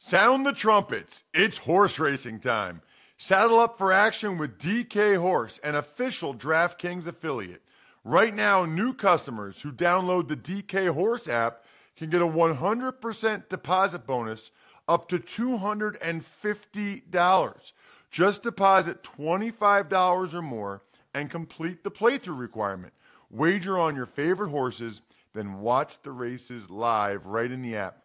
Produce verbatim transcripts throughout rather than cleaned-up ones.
Sound the trumpets. It's horse racing time. Saddle up for action with D K Horse, an official DraftKings affiliate. Right now, new customers who download the D K Horse app can get a one hundred percent deposit bonus up to two hundred fifty dollars. Just deposit twenty-five dollars or more and complete the playthrough requirement. Wager on your favorite horses, then watch the races live right in the app.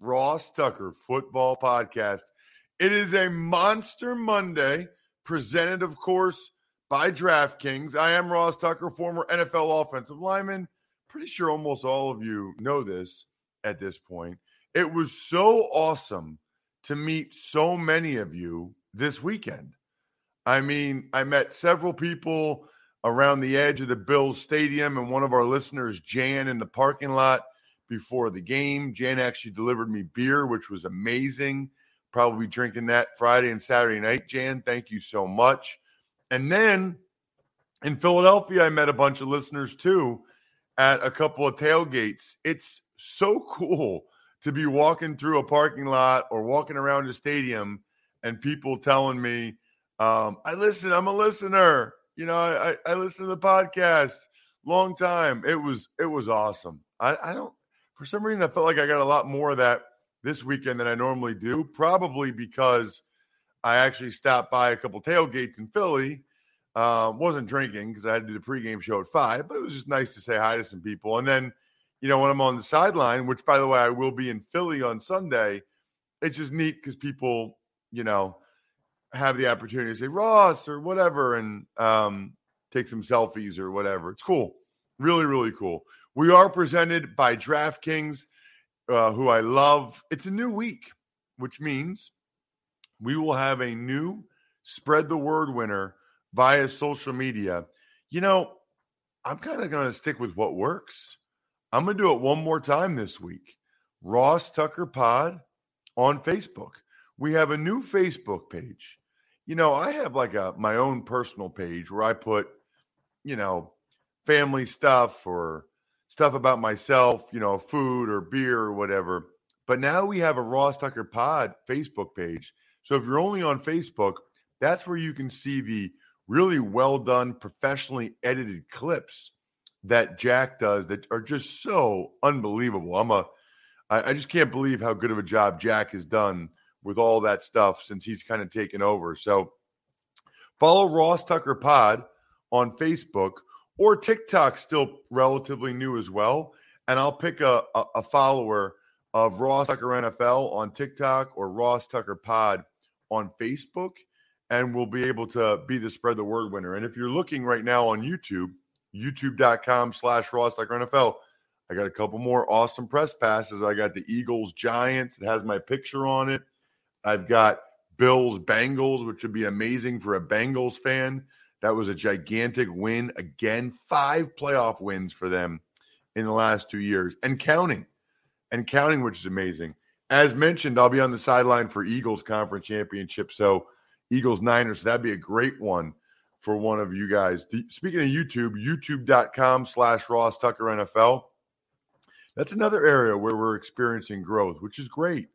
Ross Tucker Football Podcast. It is a Monster Monday, presented, of course, by DraftKings. I am Ross Tucker, former N F L offensive lineman. Pretty sure almost all of you know this at this point. It was so awesome to meet so many of you this weekend. I mean, I met several people around the edge of the Bills Stadium, and one of our listeners, Jan, in the parking lot before the game. Jan actually delivered me beer, which was amazing. Probably drinking that Friday and Saturday night. Jan, thank you so much. And then in Philadelphia, I met a bunch of listeners too at a couple of tailgates. It's so cool to be walking through a parking lot or walking around a stadium and people telling me, um, I listen, I'm a listener. You know, I, I listen to the podcast long time. It was, it was awesome. I, I don't, For some reason, I felt like I got a lot more of that this weekend than I normally do, probably because I actually stopped by a couple tailgates in Philly. Uh, wasn't drinking because I had to do the pregame show at five, but it was just nice to say hi to some people. And then, you know, when I'm on the sideline, which, by the way, I will be in Philly on Sunday, it's just neat because people, you know, have the opportunity to say Ross or whatever and um, take some selfies or whatever. It's cool. Really, really cool. We are presented by DraftKings, uh, who I love. It's a new week, which means we will have a new Spread the Word winner via social media. You know, I'm kind of going to stick with what works. I'm going to do it one more time this week. Ross Tucker Pod on Facebook. We have a new Facebook page. You know, I have like a my own personal page where I put, you know, family stuff or stuff about myself, you know, food or beer or whatever. But now we have a Ross Tucker Pod Facebook page. So if you're only on Facebook, that's where you can see the really well done, professionally edited clips that Jack does that are just so unbelievable. I'm a, I, I just can't believe how good of a job Jack has done with all that stuff since he's kind of taken over. So follow Ross Tucker Pod on Facebook. Or TikTok's still relatively new as well. And I'll pick a, a, a follower of Ross Tucker N F L on TikTok or Ross Tucker Pod on Facebook. And we'll be able to be the Spread the Word winner. And if you're looking right now on YouTube, youtube.com slash Ross Tucker NFL. I got a couple more awesome press passes. I got the Eagles Giants. It has my picture on it. I've got Bills Bengals, which would be amazing for a Bengals fan. That was a gigantic win. Again, five playoff wins for them in the last two years. And counting. And counting, which is amazing. As mentioned, I'll be on the sideline for Eagles Conference Championship. So, Eagles-Niners. So that'd be a great one for one of you guys. The, speaking of YouTube, youtube.com slash Ross Tucker NFL. That's another area where we're experiencing growth, which is great.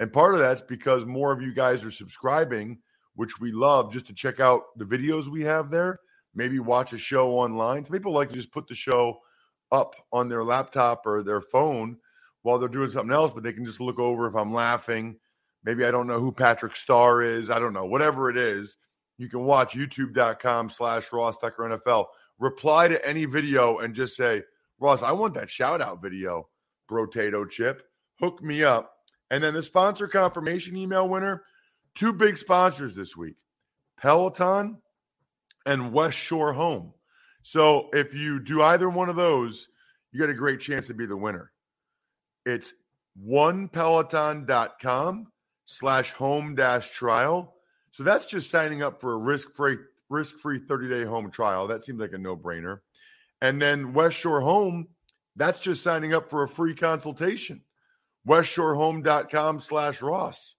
And part of that's because more of you guys are subscribing, which we love, just to check out the videos we have there, maybe watch a show online. Some people like to just put the show up on their laptop or their phone while they're doing something else, but they can just look over if I'm laughing. Maybe I don't know who Patrick Starr is. I don't know. Whatever it is, you can watch youtube.com slash Ross Tucker NFL. Reply to any video and just say, Ross, I want that shout-out video, Brotato Chip. Hook me up. And then the sponsor confirmation email winner, two big sponsors this week, Peloton and West Shore Home. So if you do either one of those, you get a great chance to be the winner. It's onepeloton.com slash home dash trial. So that's just signing up for a risk-free risk-free thirty-day home trial. That seems like a no-brainer. And then West Shore Home, that's just signing up for a free consultation. west shore home dot com slash Ross.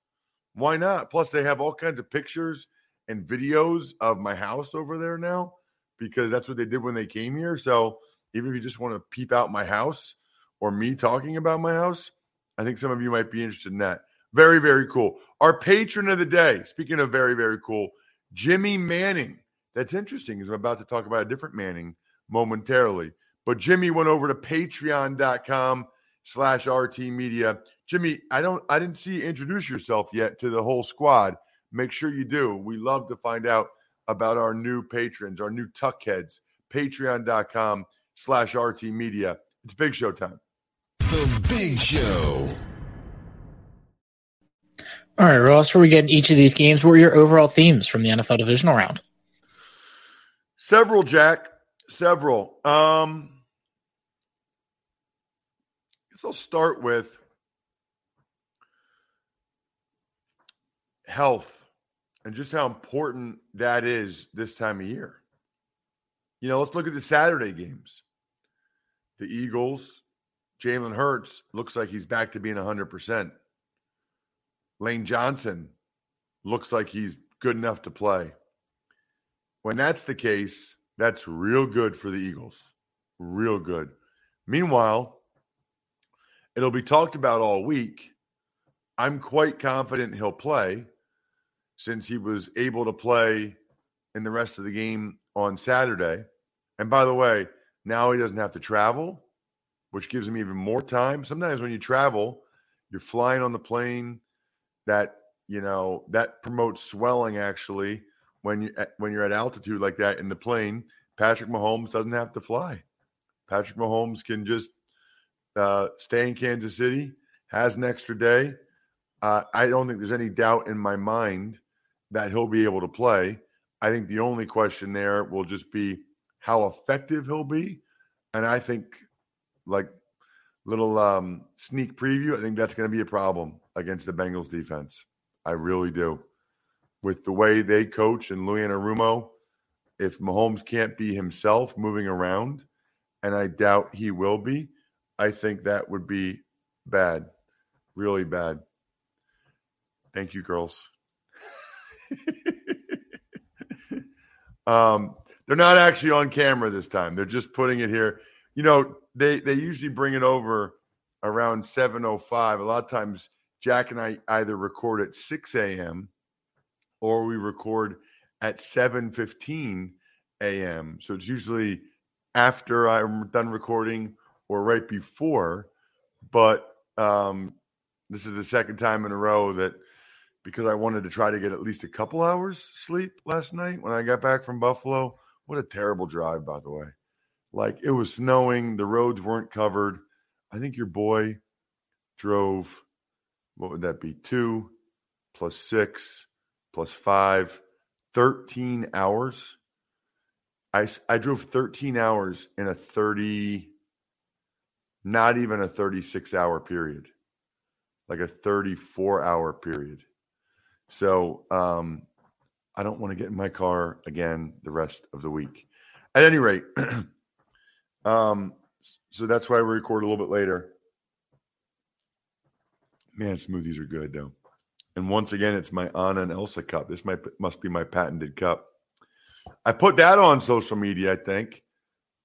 Why not? Plus, they have all kinds of pictures and videos of my house over there now because that's what they did when they came here. So even if you just want to peep out my house or me talking about my house, I think some of you might be interested in that. Very, very cool. Our patron of the day, speaking of very, very cool, Jimmy Manning. That's interesting because I'm about to talk about a different Manning momentarily. But Jimmy went over to patreon.com slash RT Media. Jimmy, I don't I didn't see you introduce yourself yet to the whole squad. Make sure you do. We love to find out about our new patrons, our new tuckheads, patreon.com slash RT Media. It's Big Show time. The Big Show. All right, Ross, where we get in each of these games, what were your overall themes from the N F L divisional round? Several, Jack. Several. Um, I guess I'll start with health and just how important that is this time of year. You know, let's look at the Saturday games. The Eagles, Jalen Hurts looks like he's back to being one hundred percent. Lane Johnson looks like he's good enough to play. When that's the case, that's real good for the Eagles. Real good. Meanwhile, it'll be talked about all week. I'm quite confident he'll play since he was able to play in the rest of the game on Saturday. And by the way, now he doesn't have to travel, which gives him even more time. Sometimes when you travel, you're flying on the plane. That, you know, that promotes swelling, actually, when, you, when you're at altitude like that in the plane. Patrick Mahomes doesn't have to fly. Patrick Mahomes can just uh, stay in Kansas City, has an extra day. Uh, I don't think there's any doubt in my mind that he'll be able to play. I think the only question there will just be how effective he'll be. And I think, like, little um, sneak preview, I think that's going to be a problem against the Bengals defense. I really do. With the way they coach and Louie Anarumo, if Mahomes can't be himself moving around, and I doubt he will be, I think that would be bad. Really bad. Thank you, girls. um, they're not actually on camera this time. They're just putting it here. You know, they, they usually bring it over around seven oh five. A lot of times, Jack and I either record at six a.m. or we record at seven fifteen a.m. So it's usually after I'm done recording or right before. But um, this is the second time in a row that, because I wanted to try to get at least a couple hours sleep last night when I got back from Buffalo. What a terrible drive, by the way. Like, it was snowing. The roads weren't covered. I think your boy drove... What would that be? Two plus six plus five, thirteen hours. I, I drove thirteen hours in a thirty, not even a thirty-six hour period, like a thirty-four hour period. So um, I don't want to get in my car again the rest of the week. At any rate, um, so that's why we record a little bit later. Man, smoothies are good, though. And once again, it's my Anna and Elsa cup. This might must be my patented cup. I put that on social media, I think.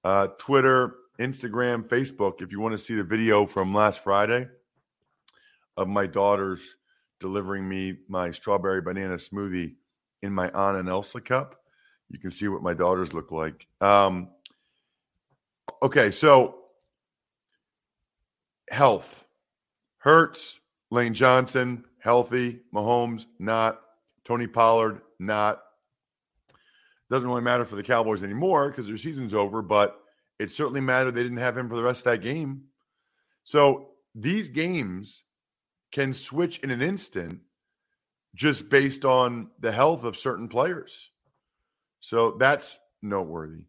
Uh, Twitter, Instagram, Facebook. If you want to see the video from last Friday of my daughters delivering me my strawberry banana smoothie in my Anna and Elsa cup, you can see what my daughters look like. Um, okay, so health. Hurts. Lane Johnson, healthy. Mahomes, not. Tony Pollard, not. Doesn't really matter for the Cowboys anymore because their season's over, but It certainly mattered they didn't have him for the rest of that game. So these games can switch in an instant just based on the health of certain players. So that's noteworthy.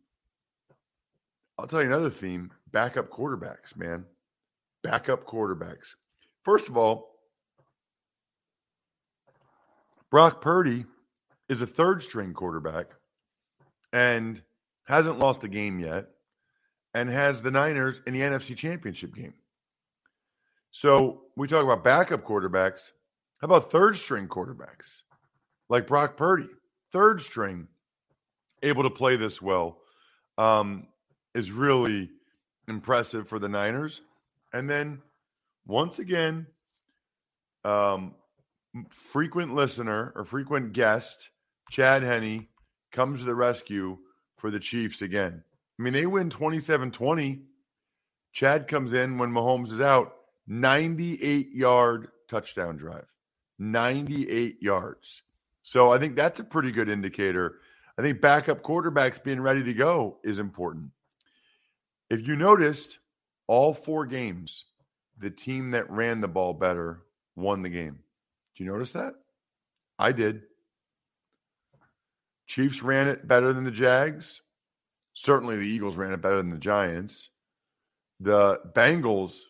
I'll tell you another theme, backup quarterbacks, man. Backup quarterbacks. First of all, Brock Purdy is a third-string quarterback and hasn't lost a game yet and has the Niners in the N F C Championship game. So we talk about backup quarterbacks. How about third-string quarterbacks like Brock Purdy? Third string, able to play this well, um, is really impressive for the Niners. And then, once again, um, frequent listener or frequent guest, Chad Henne, comes to the rescue for the Chiefs again. I mean, they win twenty-seven twenty. Chad comes in when Mahomes is out. ninety-eight-yard touchdown drive. ninety-eight yards. So I think that's a pretty good indicator. I think backup quarterbacks being ready to go is important. If you noticed, all four games, the team that ran the ball better won the game. Did you notice that? I did. Chiefs ran it better than the Jags. Certainly the Eagles ran it better than the Giants. The Bengals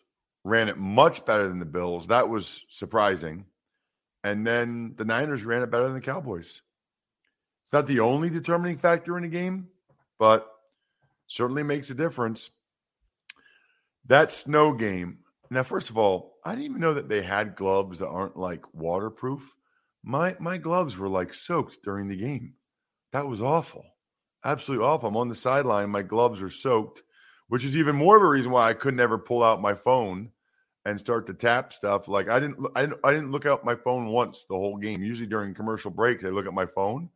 ran it much better than the Bills. That was surprising. And then the Niners ran it better than the Cowboys. It's not the only determining factor in a game, but certainly makes a difference. That snow game. Now, first of all, I didn't even know that they had gloves that aren't like waterproof. My my gloves were like soaked during the game. That was awful. Absolutely awful. I'm on the sideline. My gloves are soaked, which is even more of a reason why I could never pull out my phone and start to tap stuff. Like I didn't, I didn't, I didn't look out my phone once the whole game. Usually during commercial breaks, I look at my phone.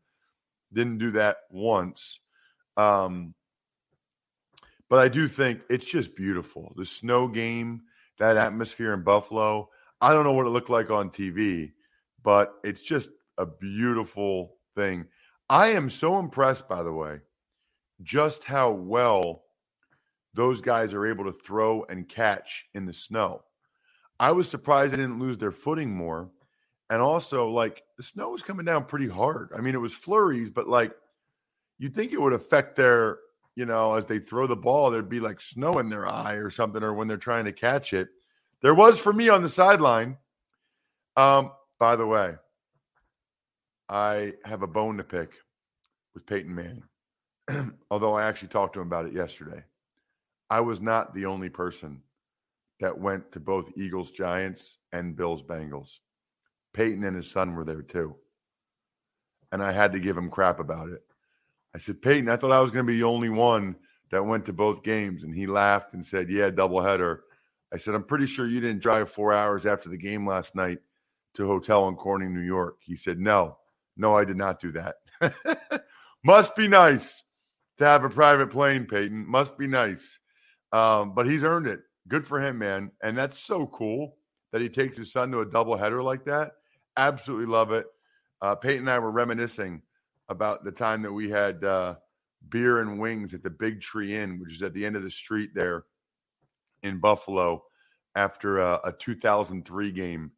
Didn't do that once. Um, but I do think it's just beautiful. The snow game, that atmosphere in Buffalo. I don't know what it looked like on T V, but it's just a beautiful thing. I am so impressed, by the way, just how well those guys are able to throw and catch in the snow. I was surprised they didn't lose their footing more. And also, like, the snow was coming down pretty hard. I mean, it was flurries, but, like, you'd think it would affect their, you know, as they throw the ball, there'd be, like, snow in their eye or something, or when they're trying to catch it. There was for me on the sideline. Um, by the way, I have a bone to pick with Peyton Manning, although I actually talked to him about it yesterday. I was not the only person that went to both Eagles, Giants, and Bills, Bengals. Peyton and his son were there too. And I had to give him crap about it. I said, Peyton, I thought I was going to be the only one that went to both games. And he laughed and said, yeah, doubleheader. I said, I'm pretty sure you didn't drive four hours after the game last night to a hotel in Corning, New York. He said, no, no, I did not do that. Must be nice to have a private plane, Peyton. Must be nice. Um, but he's earned it. Good for him, man. And that's so cool that he takes his son to a doubleheader like that. Absolutely love it. Uh, Peyton and I were reminiscing about the time that we had uh, beer and wings at the Big Tree Inn, which is at the end of the street there in Buffalo after a, a two thousand three game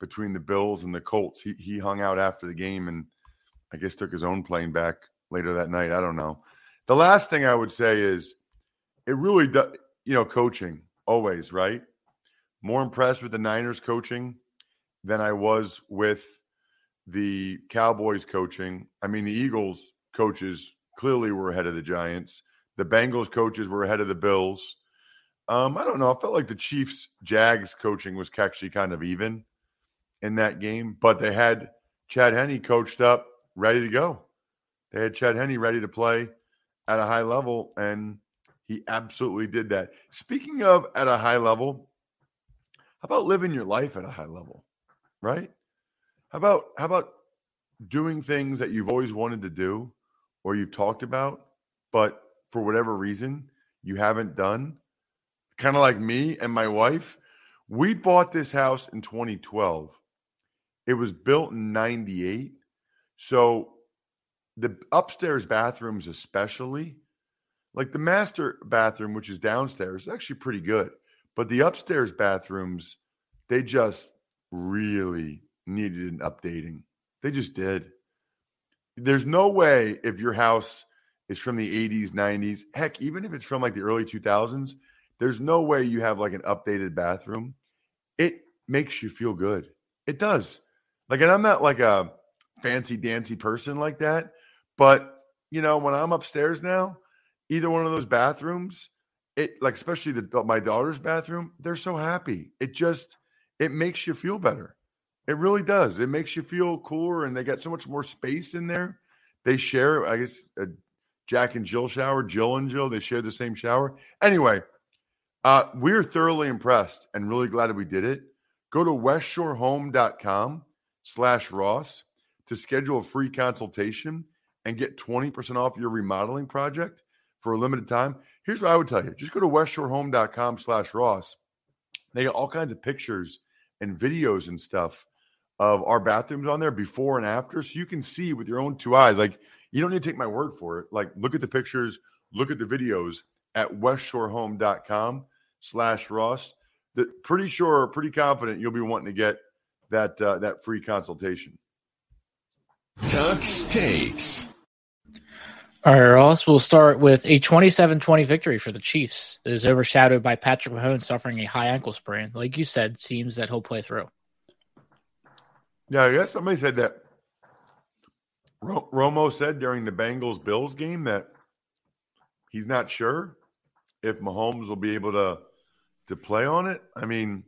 between the Bills and the Colts. He, he hung out after the game and I guess took his own plane back later that night. I don't know. The last thing I would say is it really does, you know, coaching always, right? More impressed with the Niners coaching than I was with the Cowboys coaching. I mean, the Eagles coaches clearly were ahead of the Giants. The Bengals coaches were ahead of the Bills. Um, I don't know. I felt like the Chiefs-Jags coaching was actually kind of even in that game, but they had Chad Henne coached up, ready to go. They had Chad Henne ready to play at a high level, and he absolutely did that. Speaking of at a high level, how about living your life at a high level, right? How about how about doing things that you've always wanted to do or you've talked about, but for whatever reason you haven't done? Kind of like me and my wife. We bought this house in twenty twelve. It was built in ninety-eight. So the upstairs bathrooms especially, Like the master bathroom, which is downstairs, is actually pretty good. But the upstairs bathrooms, they just really needed an updating. They just did. There's no way if your house is from the eighties, nineties, heck, even if it's from like the early two thousands, there's no way you have like an updated bathroom. It makes you feel good. It does. Like, and I'm not like a fancy dancy person like that, but you know, when I'm upstairs now, either one of those bathrooms, it like, especially the, my daughter's bathroom, they're so happy. It just, it makes you feel better. It really does. It makes you feel cooler, and they got so much more space in there. They share, I guess, a Jack and Jill shower, Jill and Jill, they share the same shower. Anyway, uh, we're thoroughly impressed and really glad that we did it. Go to westshorehome.com slash Ross to schedule a free consultation and get twenty percent off your remodeling project for a limited time. Here's what I would tell you. Just go to westshorehome.com slash Ross. They got all kinds of pictures and videos and stuff of our bathrooms on there before and after. So you can see with your own two eyes. Like, you don't need to take my word for it. Like, look at the pictures, look at the videos at westshorehome.com slash Ross. Pretty sure, pretty confident you'll be wanting to get that, uh, that free consultation. Tux takes. All right, Ross, we'll start with a twenty-seven twenty victory for the Chiefs that is overshadowed by Patrick Mahomes suffering a high ankle sprain. Like you said, seems that he'll play through. Yeah, I guess somebody said that. R- Romo said during the Bengals-Bills game that he's not sure if Mahomes will be able to, to play on it. I mean,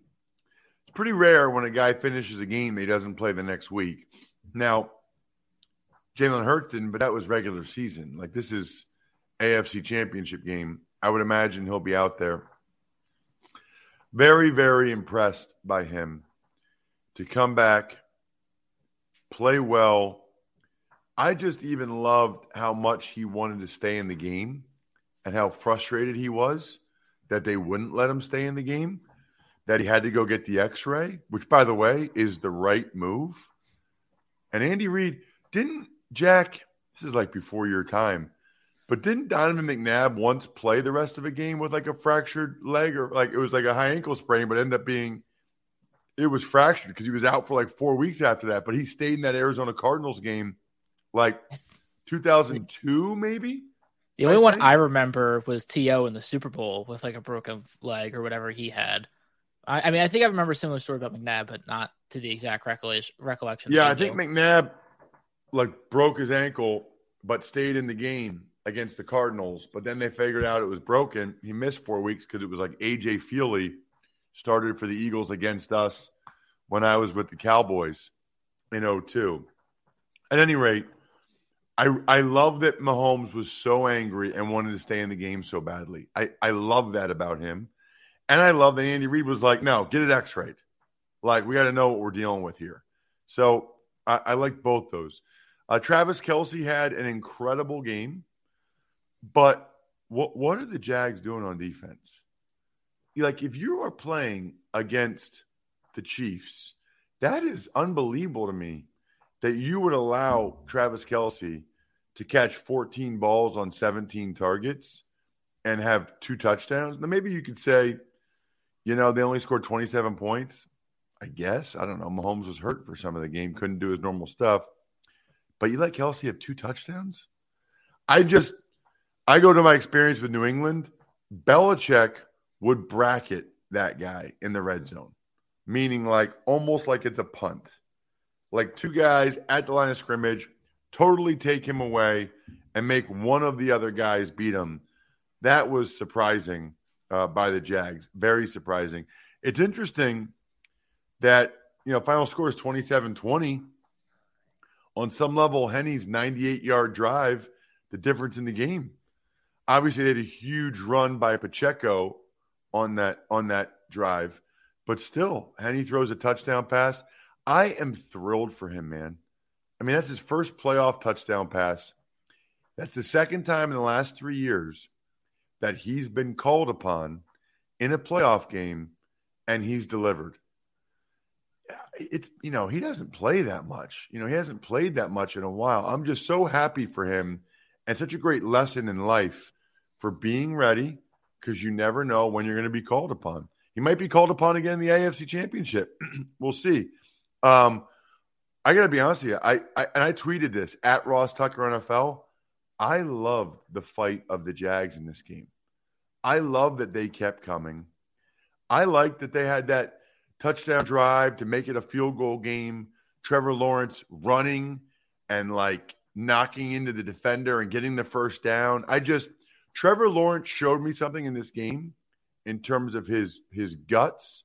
it's pretty rare when a guy finishes a game that he doesn't play the next week. Now, Jalen Hurts didn't, but that was regular season. Like, this is A F C Championship game. I would imagine he'll be out there. Very, very impressed by him to come back, play well. I just even loved how much he wanted to stay in the game and how frustrated he was that they wouldn't let him stay in the game, that he had to go get the x-ray, which, by the way, is the right move. And Andy Reid didn't – Jack, this is like before your time, but didn't Donovan McNabb once play the rest of a game with like a fractured leg, or like it was like a high ankle sprain, but ended up being, it was fractured because he was out for like four weeks after that, but he stayed in that Arizona Cardinals game like two thousand two maybe? The only I one I remember was T O in the Super Bowl with like a broken leg or whatever he had. I, I mean, I think I remember a similar story about McNabb, but not to the exact recollection. recollection yeah, I think know. McNabb like broke his ankle, but stayed in the game against the Cardinals. But then they figured out it was broken. He missed four weeks because it was like A J. Feeley started for the Eagles against us when I was with the Cowboys in oh two. At any rate, I I love that Mahomes was so angry and wanted to stay in the game so badly. I, I love that about him. And I love that Andy Reid was like, no, get it x-rayed. Like, we got to know what we're dealing with here. So I, I like both those. Uh, Travis Kelce had an incredible game, but what what are the Jags doing on defense? Like, if you are playing against the Chiefs, that is unbelievable to me that you would allow Travis Kelce to catch fourteen balls on seventeen targets and have two touchdowns. Now, maybe you could say, you know, they only scored twenty-seven points. I guess. I don't know. Mahomes was hurt for some of the game, couldn't do his normal stuff. But you let Kelce have two touchdowns? I just, I go to my experience with New England. Belichick would bracket that guy in the red zone, meaning like almost like it's a punt. Like two guys at the line of scrimmage, totally take him away and make one of the other guys beat him. That was surprising uh, by the Jags. Very surprising. It's interesting that, you know, final score is twenty-seven twenty. On some level, Henne's ninety-eight-yard drive, the difference in the game. Obviously, they had a huge run by Pacheco on that on that drive. But still, Henne throws a touchdown pass. I am thrilled for him, man. I mean, that's his first playoff touchdown pass. That's the second time in the last three years that he's been called upon in a playoff game, and he's delivered. It's, you know, he doesn't play that much. You know, he hasn't played that much in a while. I'm just so happy for him, and such a great lesson in life for being ready, because you never know when you're going to be called upon. He might be called upon again in the A F C Championship. We'll see. Um, I got to be honest with you. I, I and I tweeted this at Ross Tucker N F L. I loved the fight of the Jags in this game. I love that they kept coming. I like that they had that touchdown drive to make it a field goal game. Trevor Lawrence running and like knocking into the defender and getting the first down. I just Trevor Lawrence showed me something in this game in terms of his his guts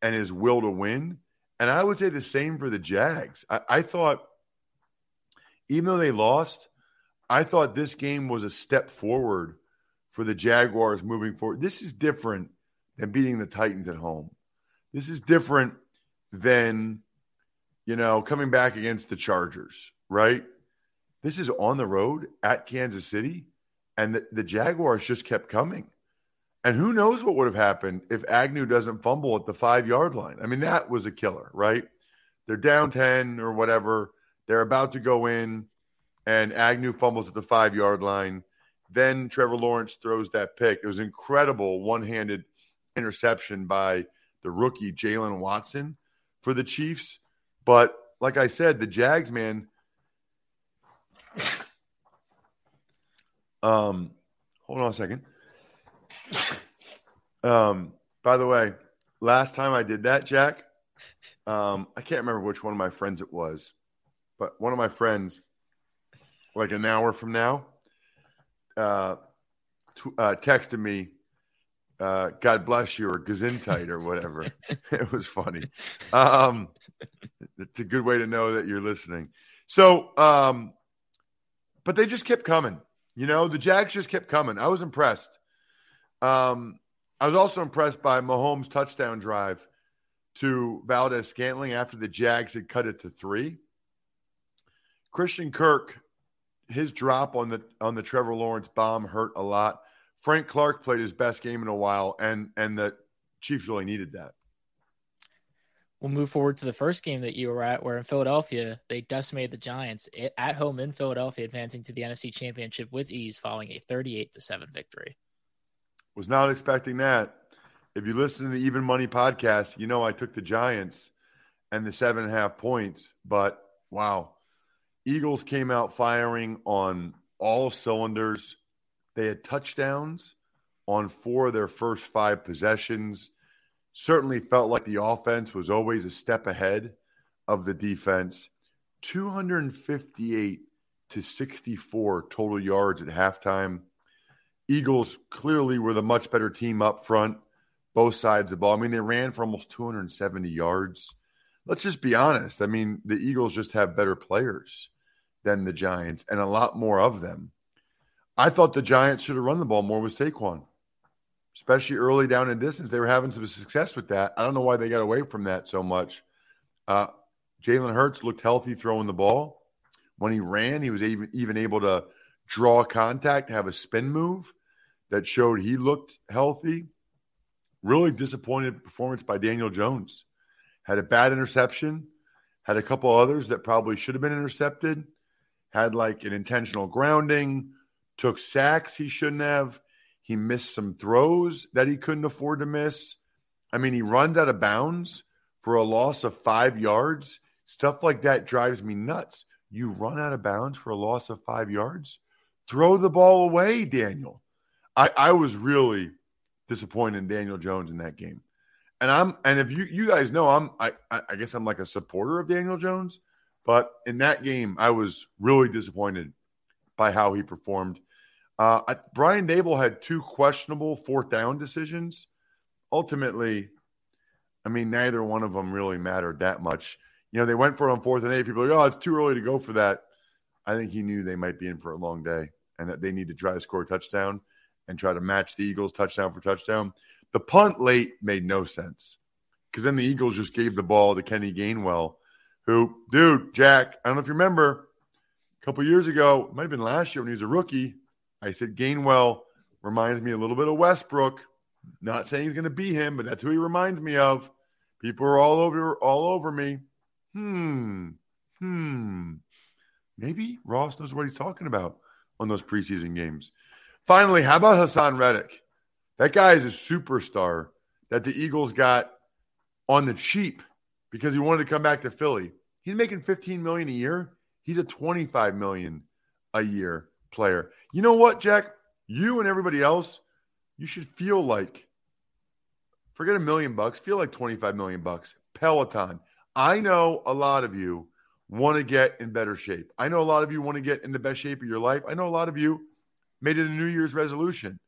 and his will to win. And I would say the same for the Jags. I, I thought, even though they lost, I thought this game was a step forward for the Jaguars moving forward. This is different than beating the Titans at home. This is different than, you know, coming back against the Chargers, right? This is on the road at Kansas City, and the, the Jaguars just kept coming. And who knows what would have happened if Agnew doesn't fumble at the five-yard line. I mean, that was a killer, right? They're down ten or whatever. They're about to go in, and Agnew fumbles at the five-yard line. Then Trevor Lawrence throws that pick. It was an incredible one-handed interception by the rookie Jalen Watson for the Chiefs. But like I said, the Jags, man, um, hold on a second. Um, by the way, last time I did that, Jack, um, I can't remember which one of my friends it was, but one of my friends, like an hour from now, uh, t- uh texted me, uh, God bless you, or Gesundheit, or whatever. It was funny. Um, it's a good way to know that you're listening. So, um, but they just kept coming, you know, the Jags just kept coming. I was impressed. Um, I was also impressed by Mahomes' touchdown drive to Valdez-Scantling after the Jags had cut it to three. Christian Kirk, his drop on the on the Trevor Lawrence bomb hurt a lot. Frank Clark played his best game in a while, and and the Chiefs really needed that. We'll move forward to the first game that you were at, where in Philadelphia, they decimated the Giants at home in Philadelphia, advancing to the N F C Championship with ease following a thirty-eight to seven victory. Was not expecting that. If you listen to the Even Money podcast, you know I took the Giants and the seven and a half points. But, wow, Eagles came out firing on all cylinders. They had touchdowns on four of their first five possessions. Certainly felt like the offense was always a step ahead of the defense. two fifty-eight to sixty-four total yards at halftime. Eagles clearly were the much better team up front, both sides of the ball. I mean, they ran for almost two hundred seventy yards. Let's just be honest. I mean, the Eagles just have better players than the Giants and a lot more of them. I thought the Giants should have run the ball more with Saquon, especially early down in distance. They were having some success with that. I don't know why they got away from that so much. Uh, Jalen Hurts looked healthy throwing the ball. When he ran, he was even, even able to draw contact, have a spin move that showed he looked healthy. Really disappointed performance by Daniel Jones. Had a bad interception. Had a couple others that probably should have been intercepted. Had like an intentional grounding. Took sacks he shouldn't have. He missed some throws that he couldn't afford to miss. I mean, he runs out of bounds for a loss of five yards. Stuff like that drives me nuts. You run out of bounds for a loss of five yards? Throw the ball away, Daniel. I, I was really disappointed in Daniel Jones in that game. And I'm and if you, you guys know, I'm I I guess I'm like a supporter of Daniel Jones, but in that game I was really disappointed by how he performed. Uh, I, Brian Dable had two questionable fourth down decisions. Ultimately, I mean, neither one of them really mattered that much. You know, they went for it on fourth and eight. People are like, oh, it's too early to go for that. I think he knew they might be in for a long day and that they need to try to score a touchdown and try to match the Eagles touchdown for touchdown. The punt late made no sense because then the Eagles just gave the ball to Kenny Gainwell, who, dude, Jack, I don't know if you remember, a couple years ago, might have been last year when he was a rookie, I said Gainwell reminds me a little bit of Westbrook. Not saying he's going to be him, but that's who he reminds me of. People are all over, all over me. Hmm, hmm. Maybe Ross knows what he's talking about on those preseason games. Finally, how about Hassan Reddick? That guy is a superstar that the Eagles got on the cheap because he wanted to come back to Philly. He's making fifteen million dollars a year. He's a twenty-five million dollars a year player. You know what, Jack? You and everybody else, you should feel like, forget a million bucks, feel like twenty-five million bucks. Peloton. I know a lot of you want to get in better shape. I know a lot of you want to get in the best shape of your life. I know a lot of you made it a New Year's resolution.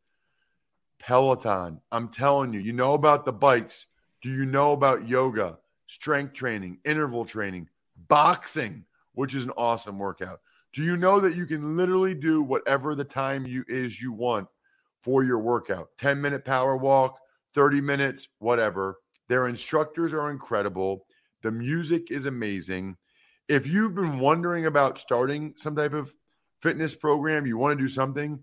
Peloton. I'm telling you, you know about the bikes. Do you know about yoga, strength training, interval training, boxing, which is an awesome workout? Do you know that you can literally do whatever the time you is you want for your workout? ten-minute power walk, thirty minutes, whatever. Their instructors are incredible. The music is amazing. If you've been wondering about starting some type of fitness program, you want to do something,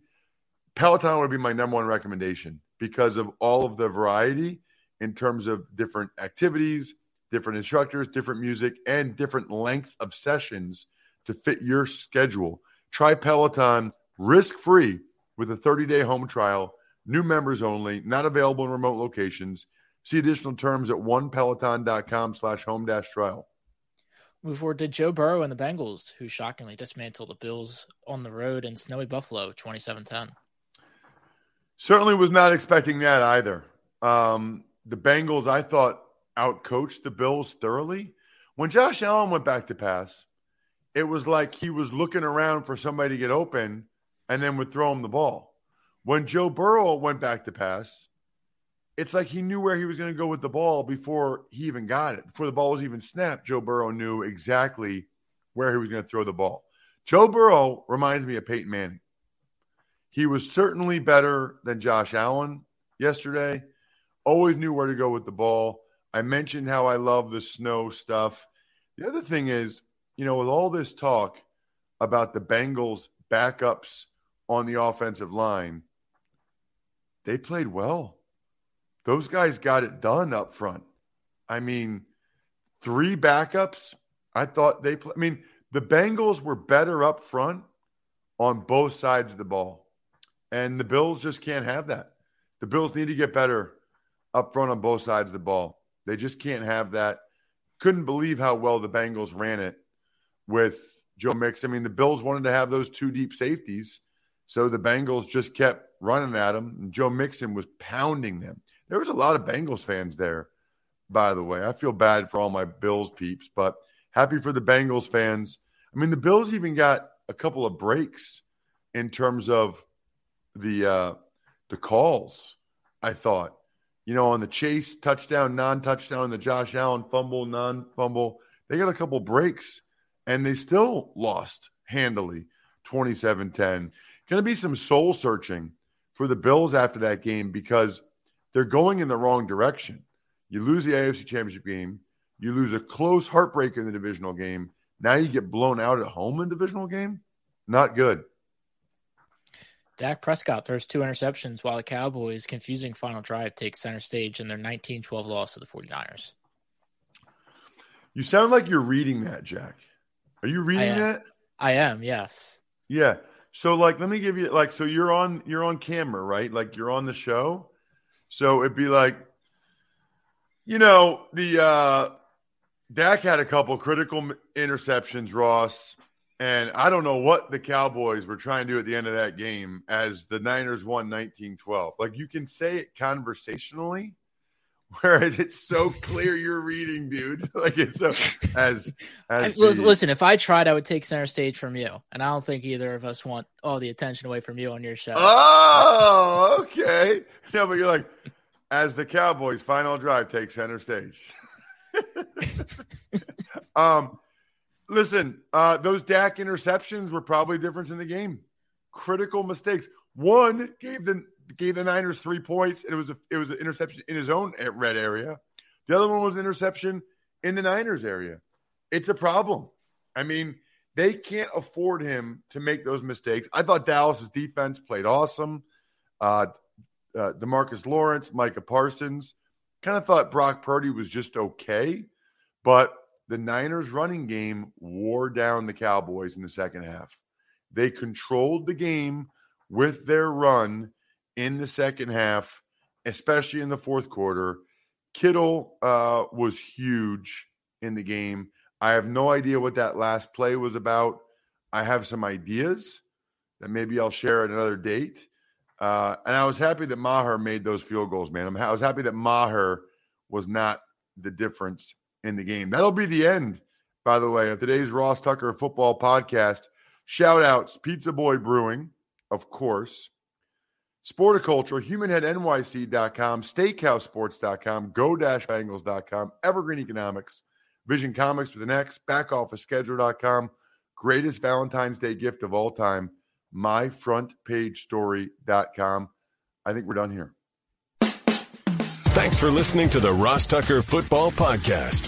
Peloton would be my number one recommendation because of all of the variety in terms of different activities, different instructors, different music, and different length of sessions to fit your schedule. Try Peloton risk-free with a thirty-day home trial, new members only, not available in remote locations. See additional terms at onepeloton.com slash home dash trial. Move forward to Joe Burrow and the Bengals, who shockingly dismantled the Bills on the road in snowy Buffalo, twenty-seven ten. Certainly was not expecting that either. Um, the Bengals, I thought, outcoached the Bills thoroughly. When Josh Allen went back to pass, it was like he was looking around for somebody to get open and then would throw him the ball. When Joe Burrow went back to pass, it's like he knew where he was going to go with the ball before he even got it. Before the ball was even snapped, Joe Burrow knew exactly where he was going to throw the ball. Joe Burrow reminds me of Peyton Manning. He was certainly better than Josh Allen yesterday. Always knew where to go with the ball. I mentioned how I love the snow stuff. The other thing is, you know, with all this talk about the Bengals' backups on the offensive line, they played well. Those guys got it done up front. I mean, three backups. I thought they play. I mean, the Bengals were better up front on both sides of the ball. And the Bills just can't have that. The Bills need to get better up front on both sides of the ball. They just can't have that. Couldn't believe how well the Bengals ran it with Joe Mixon. I mean, the Bills wanted to have those two deep safeties, so the Bengals just kept running at them, and Joe Mixon was pounding them. There was a lot of Bengals fans there, by the way. I feel bad for all my Bills peeps, but happy for the Bengals fans. I mean, the Bills even got a couple of breaks in terms of the uh, the calls, I thought. You know, on the chase, touchdown, non-touchdown, the Josh Allen fumble, non-fumble. They got a couple breaks, and they still lost handily, twenty-seven ten. Going to be some soul-searching for the Bills after that game because – they're going in the wrong direction. You lose the A F C Championship game. You lose a close heartbreak in the divisional game. Now you get blown out at home in the divisional game. Not good. Dak Prescott throws two interceptions while the Cowboys' confusing final drive takes center stage in their nineteen twelve loss to the 49ers. You sound like you're reading that, Jack. Are you reading that? I am, yes. Yeah. So, like, let me give you, like, so you're on, you're on camera, right? Like, you're on the show. So it'd be like, you know, the uh, Dak had a couple critical interceptions, Ross, and I don't know what the Cowboys were trying to do at the end of that game as the Niners won nineteen twelve. Like, you can say it conversationally, whereas it's so clear you're reading, dude. Like, it's so as as listen, the, listen. If I tried, I would take center stage from you, and I don't think either of us want all the attention away from you on your show. Oh, okay. No, but you're like, as the Cowboys' final drive takes center stage. um, listen, uh, those Dak interceptions were probably the difference in the game. Critical mistakes. One gave the gave the Niners three points. It was a, it was an interception in his own red area. The other one was an interception in the Niners area. It's a problem. I mean, they can't afford him to make those mistakes. I thought Dallas' defense played awesome. Uh, uh, DeMarcus Lawrence, Micah Parsons. Kind of thought Brock Purdy was just okay, but the Niners' running game wore down the Cowboys in the second half. They controlled the game with their run in the second half, especially in the fourth quarter. Kittle uh, was huge in the game. I have no idea what that last play was about. I have some ideas that maybe I'll share at another date. Uh, and I was happy that Maher made those field goals, man. I'm, I was happy that Maher was not the difference in the game. That'll be the end, by the way, of today's Ross Tucker football podcast. Shout outs, Pizza Boy Brewing, of course, Sporticulture, human head N Y C dot com, steakhouse sports dot com, go dash bangles dot com, Evergreen Economics, Vision Comics with an X, back office schedule dot com, greatest Valentine's Day gift of all time, my front page story dot com. I think we're done here. Thanks for listening to the Ross Tucker Football Podcast.